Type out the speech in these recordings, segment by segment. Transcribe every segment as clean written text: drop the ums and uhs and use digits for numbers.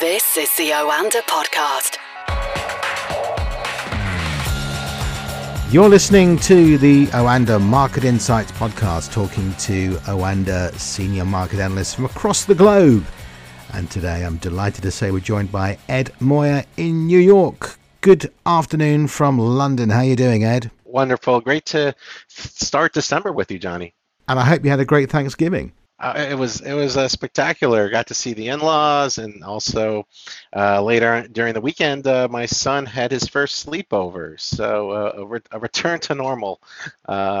This is the Oanda podcast. You're listening to the Oanda Market Insights podcast, talking to Oanda senior market analysts from across the globe. And today I'm delighted to say we're joined by Ed Moyer in New York. Good afternoon from London. How are you doing, Ed? Wonderful. Great to start December with you, Johnny. And I hope you had a great Thanksgiving. It was spectacular. Got to see the in-laws, and also later during the weekend, my son had his first sleepover. So a return to normal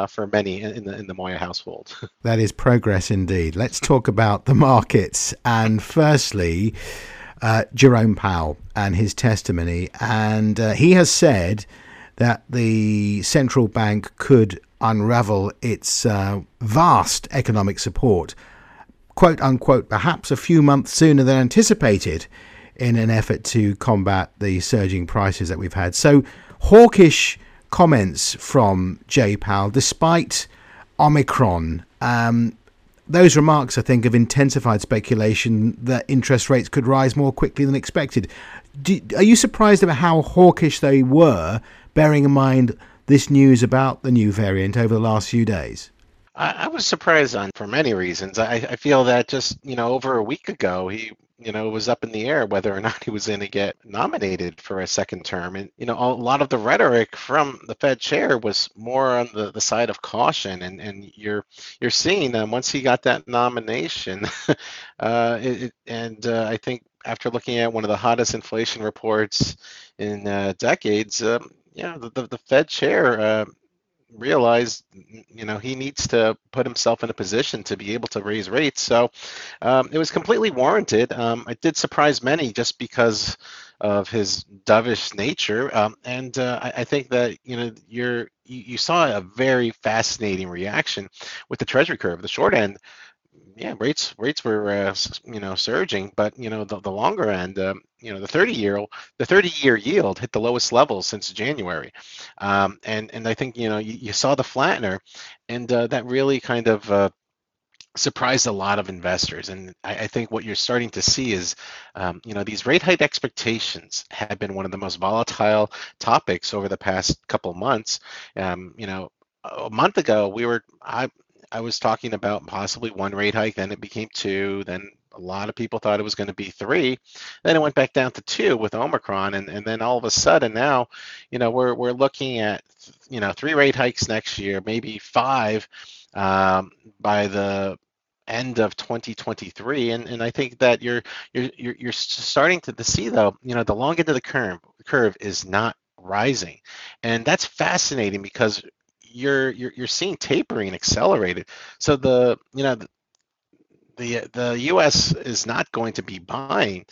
for many in the Moya household. That is progress indeed. Let's talk about the markets, and firstly, Jerome Powell and his testimony, and he has said that the central bank could unravel its vast economic support, quote unquote, perhaps a few months sooner than anticipated, in an effort to combat the surging prices that we've had. So hawkish comments from Jay Powell, despite Omicron. Those remarks, I think, have intensified speculation that interest rates could rise more quickly than expected. Are you surprised about how hawkish they were, bearing in mind this news about the new variant over the last few days? I was surprised for many reasons. I feel that just, over a week ago, it was up in the air whether or not he was going to get nominated for a second term. And, a lot of the rhetoric from the Fed chair was more on the side of caution. And you're seeing them once he got that nomination. I think after looking at one of the hottest inflation reports in decades, the Fed chair realized, he needs to put himself in a position to be able to raise rates. So it was completely warranted. It did surprise many just because of his dovish nature. I think that, you saw a very fascinating reaction with the Treasury curve, the short end. Yeah, rates were surging, but the longer end, the 30-year yield hit the lowest level since January, and I think you saw the flattener, and that really kind of surprised a lot of investors. And I think what you're starting to see is, these rate hike expectations have been one of the most volatile topics over the past couple months. A month ago I was talking about possibly one rate hike, then it became two, then a lot of people thought it was going to be three, then it went back down to two with Omicron, and then all of a sudden now, we're looking at, three rate hikes next year, maybe five by the end of 2023, and I think that you're starting to see, though, the long end of the curve is not rising, and that's fascinating because you're seeing tapering accelerated. So the U.S. is not going to be buying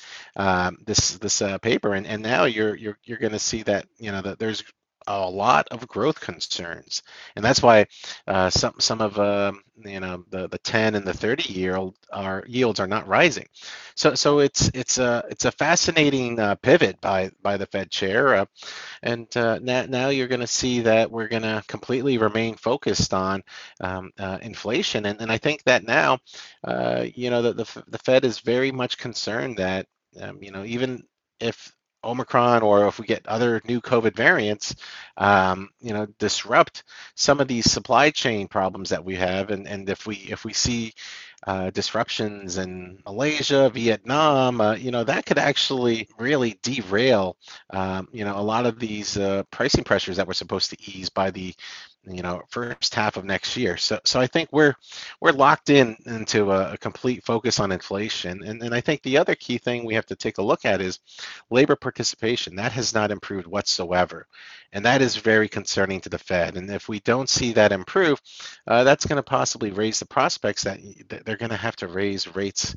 this paper, and now you're going to see that that there's a lot of growth concerns, and that's why some of the 10 and the 30-year yields are not rising. So it's a fascinating pivot by the Fed chair, now you're going to see that we're going to completely remain focused on inflation, and I think that now the Fed is very much concerned that even if Omicron, or if we get other new COVID variants, disrupt some of these supply chain problems that we have, and if we see disruptions in Malaysia, Vietnam, that could actually really derail, a lot of these pricing pressures that were supposed to ease by the first half of next year. So I think we're locked into a complete focus on inflation. And I think the other key thing we have to take a look at is labor participation. That has not improved whatsoever. And that is very concerning to the Fed. And if we don't see that improve, that's going to possibly raise the prospects that they're going to have to raise rates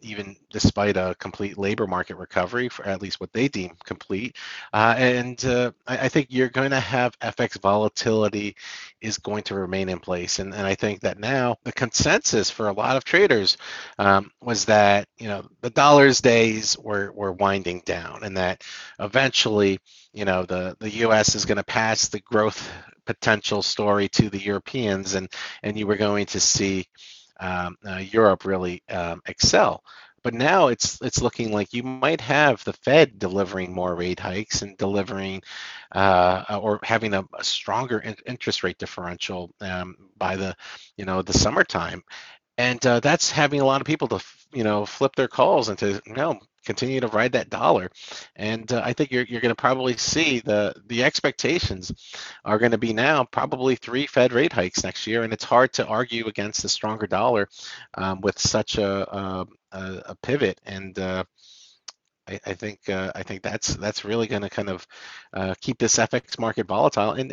even despite a complete labor market recovery, for at least what they deem complete. I think you're going to have FX volatility is going to remain in place. And I think that now the consensus for a lot of traders was that, the dollar's days were winding down, and that eventually, the U.S. is going to pass the growth potential story to the Europeans, and you were going to see Europe really excel. But now it's looking like you might have the Fed delivering more rate hikes and delivering or having a stronger interest rate differential by the summertime, and that's having a lot of people to flip their calls and to continue to ride that dollar. And I think you're going to probably see the expectations are going to be now probably 3 Fed rate hikes next year, and it's hard to argue against the stronger dollar with such a pivot. And I think that's really going to kind of keep this FX market volatile. And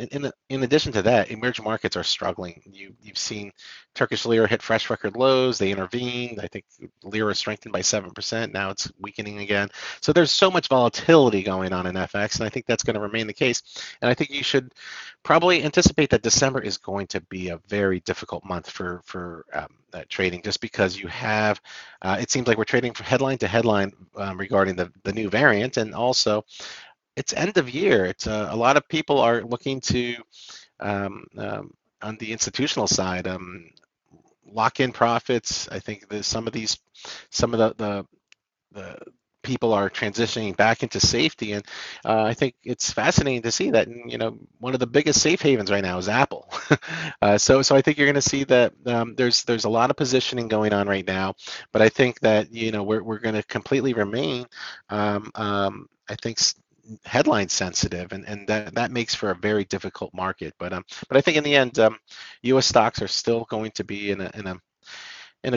in addition to that, emerging markets are struggling. You've seen Turkish lira hit fresh record lows. They intervened. I think lira strengthened by 7%. Now it's weakening again. So there's so much volatility going on in FX, and I think that's going to remain the case. And I think you should probably anticipate that December is going to be a very difficult month for trading, just because you have it seems like we're trading from headline to headline regarding the new variant, and also it's end of year. It's a lot of people are looking to on the institutional side lock in profits. I think there's some of the people are transitioning back into safety, and I think it's fascinating to see that. And, one of the biggest safe havens right now is Apple. So I think you're going to see that there's a lot of positioning going on right now. But I think that we're going to completely remain I think headline sensitive, and that makes for a very difficult market. But I think in the end, U.S. stocks are still going to be in a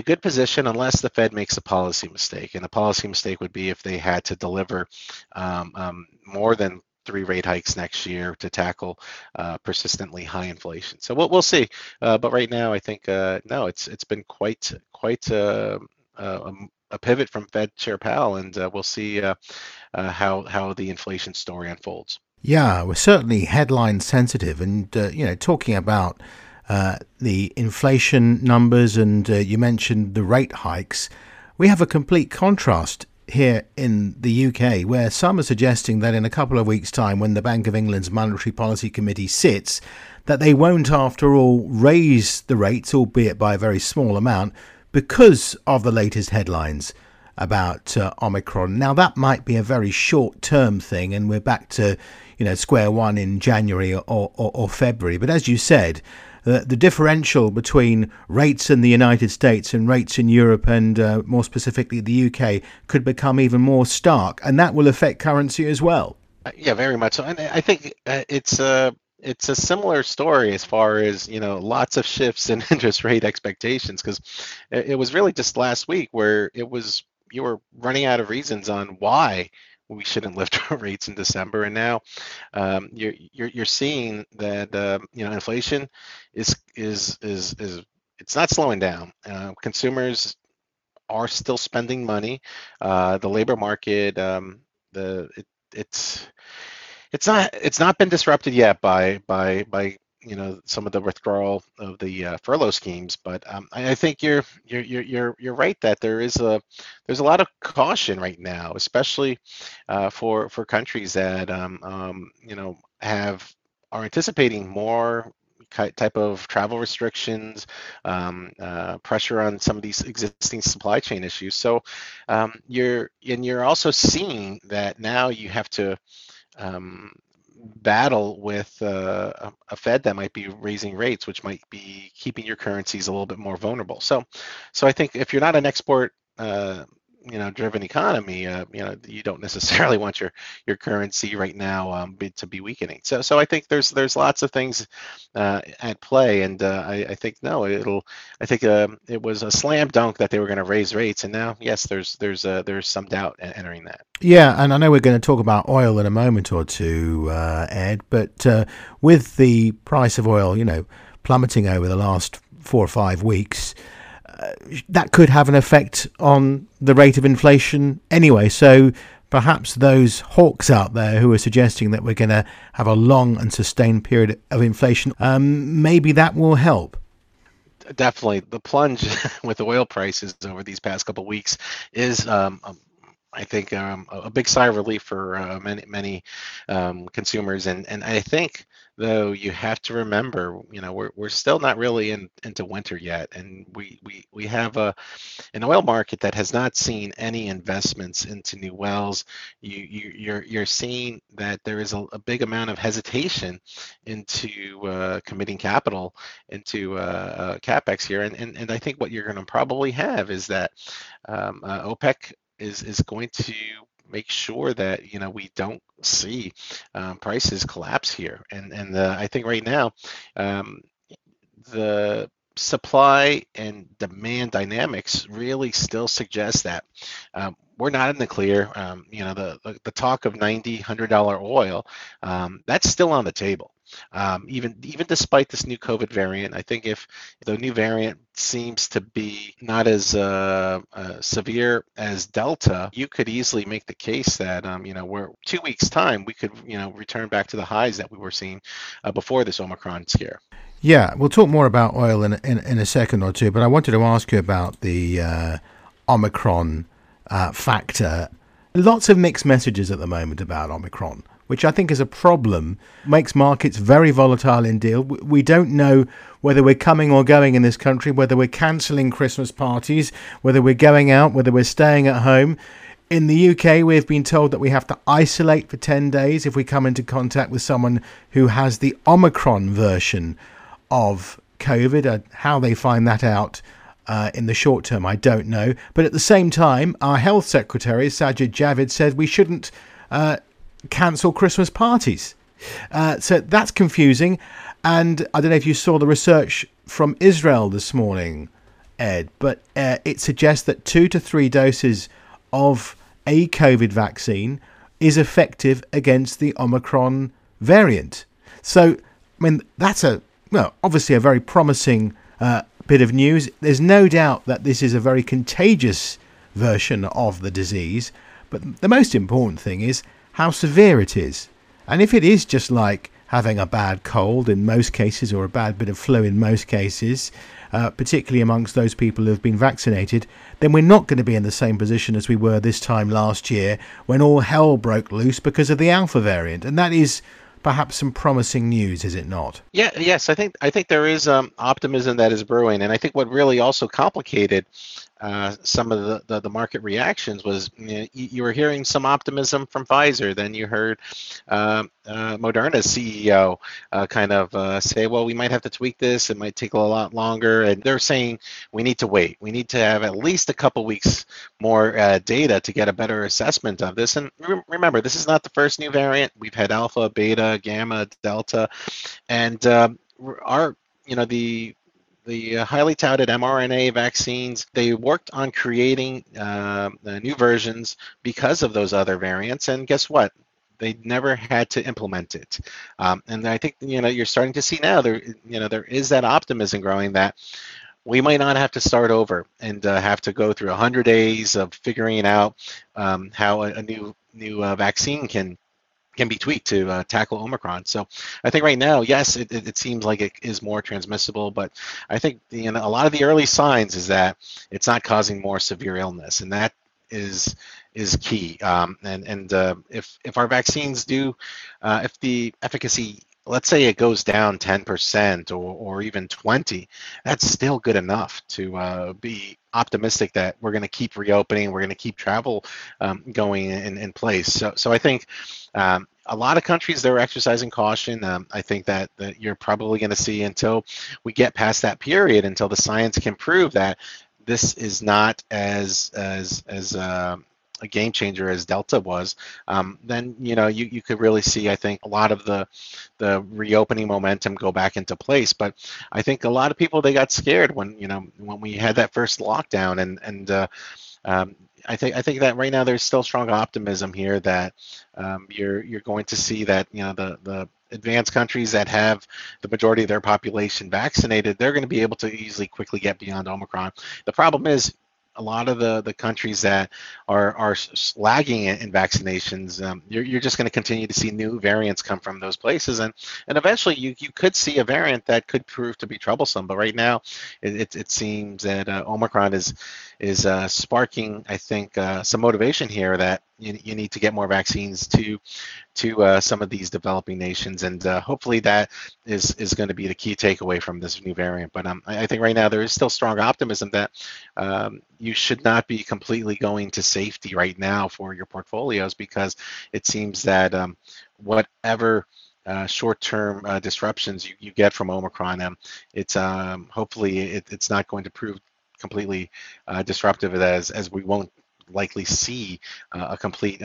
good position unless the Fed makes a policy mistake. And a policy mistake would be if they had to deliver more than 3 rate hikes next year to tackle persistently high inflation. So we'll see. But right now, I think, no, it's been quite a pivot from Fed Chair Powell, and we'll see how the inflation story unfolds. Yeah, we're certainly headline sensitive. And, talking about the inflation numbers, and you mentioned the rate hikes. We have a complete contrast here in the UK, where some are suggesting that in a couple of weeks' time, when the Bank of England's Monetary Policy Committee sits, that they won't, after all, raise the rates, albeit by a very small amount, because of the latest headlines about Omicron. Now, that might be a very short-term thing, and we're back to square one in January or February. But as you said, the differential between rates in the United States and rates in Europe, and more specifically the UK, could become even more stark, and that will affect currency as well. Yeah, very much so. And I think it's a similar story as far as lots of shifts in interest rate expectations, because it was really just last week where you were running out of reasons on why we shouldn't lift our rates in December, and now you're seeing that inflation is it's not slowing down. Consumers are still spending money. The labor market, it's not been disrupted yet by some of the withdrawal of the furlough schemes, but I think you're right that there's a lot of caution right now, especially for countries that are anticipating more type of travel restrictions, pressure on some of these existing supply chain issues. So you're also seeing that now you have to battle with a Fed that might be raising rates, which might be keeping your currencies a little bit more vulnerable. So I think if you're not an export driven economy, you don't necessarily want your currency right now to be weakening. So I think there's lots of things at play, and I think no, it'll. I think it was a slam dunk that they were going to raise rates, and now yes, there's some doubt entering that. Yeah, and I know we're going to talk about oil in a moment or two, Ed, but with the price of oil, plummeting over the last 4 or 5 weeks. That could have an effect on the rate of inflation anyway. So perhaps those hawks out there who are suggesting that we're going to have a long and sustained period of inflation, maybe that will help. Definitely. The plunge with oil prices over these past couple of weeks is I think a big sigh of relief for many consumers, and I think though you have to remember, you know, we're still not really into winter yet, and we have an oil market that has not seen any investments into new wells. You're seeing that there is a big amount of hesitation into committing capital into capex here, and I think what you're going to probably have is that OPEC is going to make sure that, you know, we don't see prices collapse here, and I think right now the supply and demand dynamics really still suggest that we're not in the clear. You know, the talk of $90, $100 oil, that's still on the table. Even despite this new COVID variant, I think if the new variant seems to be not as severe as Delta, you could easily make the case that you know, we're 2 weeks time we could, you know, return back to the highs that we were seeing before this Omicron scare. Yeah, we'll talk more about oil in a second or two, but I wanted to ask you about the Omicron factor. Lots of mixed messages at the moment about Omicron, which I think is a problem, makes markets very volatile indeed. We don't know whether we're coming or going in this country, whether we're cancelling Christmas parties, whether we're going out, whether we're staying at home. In the UK, we've been told that we have to isolate for 10 days if we come into contact with someone who has the Omicron version of COVID. How they find that out in the short term, I don't know. But at the same time, our health secretary, Sajid Javid, said we shouldn't cancel Christmas parties. So that's confusing. And I don't know if you saw the research from Israel this morning, Ed, but it suggests that 2 to 3 doses of a COVID vaccine is effective against the Omicron variant. So, I mean, that's obviously a very promising bit of news. There's no doubt that this is a very contagious version of the disease. But the most important thing is how severe it is. And if it is just like having a bad cold in most cases, or a bad bit of flu in most cases, particularly amongst those people who have been vaccinated, then we're not going to be in the same position as we were this time last year when all hell broke loose because of the Alpha variant. And that is perhaps some promising news, is it not? Yeah, yes, I think there is optimism that is brewing. And I think what really also complicated some of the market reactions was, you know, you were hearing some optimism from Pfizer, then you heard Moderna's CEO say, well, we might have to tweak this, it might take a lot longer, and they're saying we need to wait, we need to have at least a couple weeks more data to get a better assessment of this. And remember, this is not the first new variant. We've had Alpha, Beta, Gamma, Delta, and the highly touted mRNA vaccines, they worked on creating new versions because of those other variants. And guess what? They never had to implement it. And I think, you know, you're starting to see now there is that optimism growing that we might not have to start over and have to go through 100 days of figuring out how a new vaccine can be tweaked to tackle Omicron. So I think right now, yes, it seems like it is more transmissible, but I think, you know, a lot of the early signs is that it's not causing more severe illness, and that is key. If our vaccines do, if the efficacy, let's say it goes down 10% or even 20%, that's still good enough to be optimistic that we're going to keep reopening, we're going to keep travel going in place. So I think a lot of countries, they're exercising caution. I think that you're probably going to see until we get past that period, until the science can prove that this is not as a game changer as Delta was, then, you know, you could really see, I think, a lot of the reopening momentum go back into place. But I think a lot of people, they got scared when we had that first lockdown, and I think that right now there's still strong optimism here that you're going to see that, you know, the advanced countries that have the majority of their population vaccinated, they're going to be able to easily quickly get beyond Omicron. The problem is a lot of the countries that are lagging in vaccinations, you're just going to continue to see new variants come from those places, and eventually you could see a variant that could prove to be troublesome. But right now, it seems that Omicron is sparking, I think, some motivation here that you need to get more vaccines to some of these developing nations, and hopefully that is going to be the key takeaway from this new variant. But I think right now there is still strong optimism that you should not be completely going to safety right now for your portfolios, because it seems that whatever short-term disruptions you get from Omicron, hopefully it's not going to prove completely disruptive, as we won't likely see a complete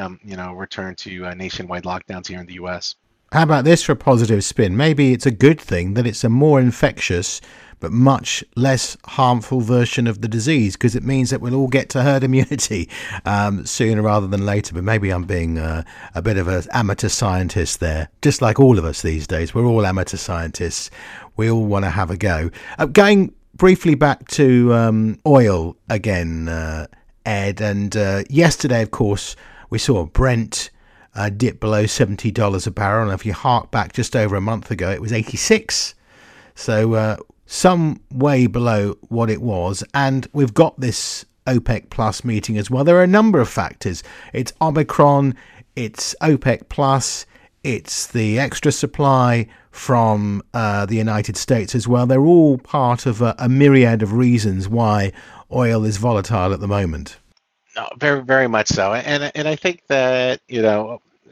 return to nationwide lockdowns here in the US. How about this for a positive spin? Maybe it's a good thing that it's a more infectious but much less harmful version of the disease, because it means that we'll all get to herd immunity sooner rather than later. But maybe I'm being a bit of an amateur scientist there, just like all of us these days. We're all amateur scientists. We all want to have a go. Going briefly back to oil again, Ed, and yesterday, of course, we saw Brent dip below $70 a barrel. And if you hark back just over a month ago, it was 86. So some way below what it was. And we've got this OPEC Plus meeting as well. There are a number of factors. It's Omicron, it's OPEC Plus, it's the extra supply from the United States as well. They're all part of a myriad of reasons why oil is volatile at the moment. No, very, very much so. And I think that,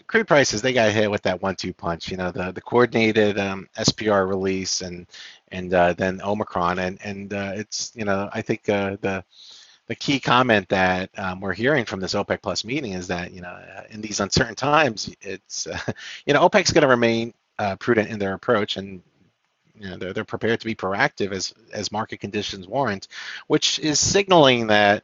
crude prices, they got hit with that 1-2 punch, the coordinated SPR release and then Omicron. And it's, I think the key comment that we're hearing from this OPEC Plus meeting is that, in these uncertain times, it's, OPEC's going to remain prudent in their approach, and they're prepared to be proactive as market conditions warrant, which is signaling that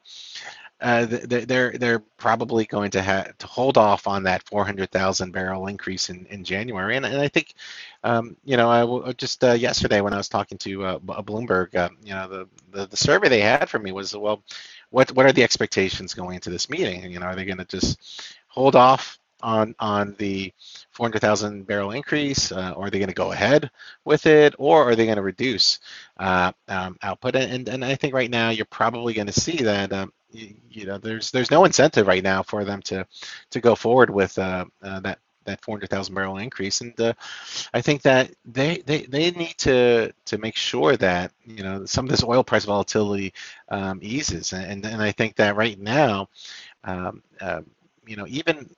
they're probably going to have to hold off on that 400,000 barrel increase in January. And I think, I yesterday when I was talking to Bloomberg, the survey they had for me was, well, what are the expectations going into this meeting? Are they going to just hold off on the 400,000 barrel increase, or are they going to go ahead with it, or are they going to reduce output? And I think right now you're probably going to see that there's no incentive right now for them to go forward with that 400,000 barrel increase, and I think that they need to make sure that some of this oil price volatility eases, and I think that right now. Even,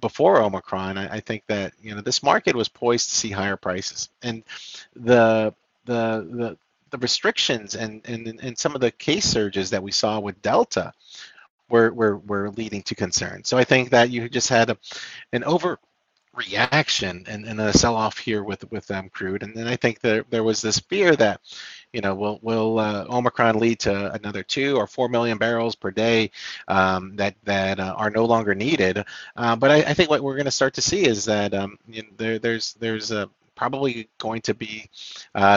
before Omicron, I think that, this market was poised to see higher prices, and the restrictions and some of the case surges that we saw with Delta were leading to concern. So I think that you just had an overreaction and a sell-off here with crude. And then I think there was this fear that, will Omicron lead to another 2 or 4 million barrels per day that are no longer needed? But I think what we're going to start to see is that there's probably going to be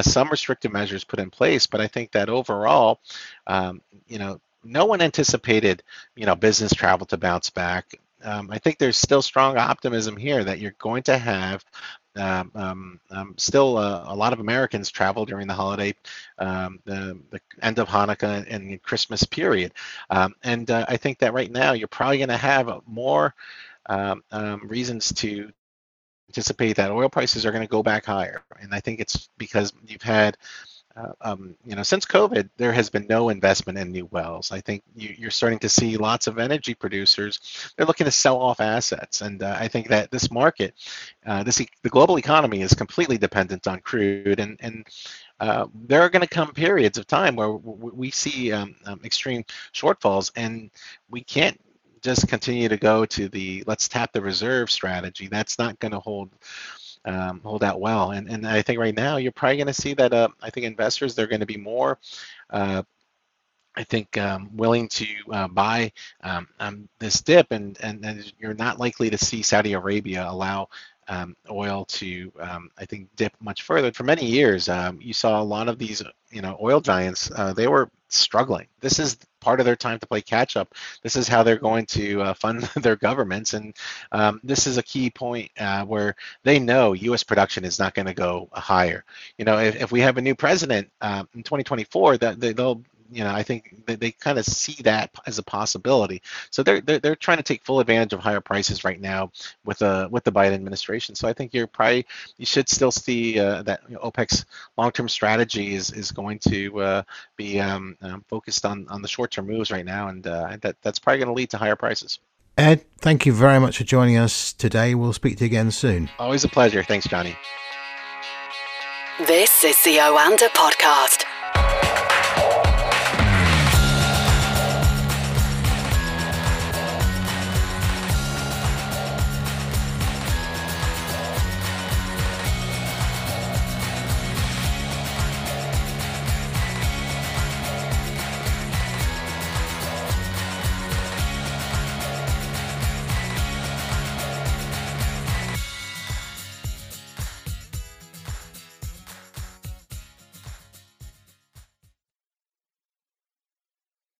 some restrictive measures put in place. But I think that overall, no one anticipated, business travel to bounce back. I think there's still strong optimism here that you're going to have still a lot of Americans travel during the holiday, the end of Hanukkah and Christmas period. And I think that right now you're probably going to have more reasons to anticipate that oil prices are going to go back higher. And I think it's because you've had since COVID, there has been no investment in new wells. I think you're starting to see lots of energy producers. They're looking to sell off assets, and I think that this market, the global economy is completely dependent on crude, and there are going to come periods of time where we see extreme shortfalls, and we can't just continue to go to the let's tap the reserve strategy. That's not going to hold out well, and I think right now you're probably going to see that I think investors, they're going to be more willing to buy this dip, and you're not likely to see Saudi Arabia allow oil to, I think, dip much further. For many years, you saw a lot of these, oil giants, they were struggling. This is part of their time to play catch up. This is how they're going to fund their governments. And this is a key point where they know U.S. production is not going to go higher. If we have a new president in 2024, that they'll, I think they kind of see that as a possibility. So they're trying to take full advantage of higher prices right now with the Biden administration. So I think you should still see that OPEC's long-term strategy is going to be focused on the short-term moves right now, and that's probably going to lead to higher prices. Ed, thank you very much for joining us today. We'll speak to you again soon. Always a pleasure. Thanks, Johnny. This is the Oanda podcast.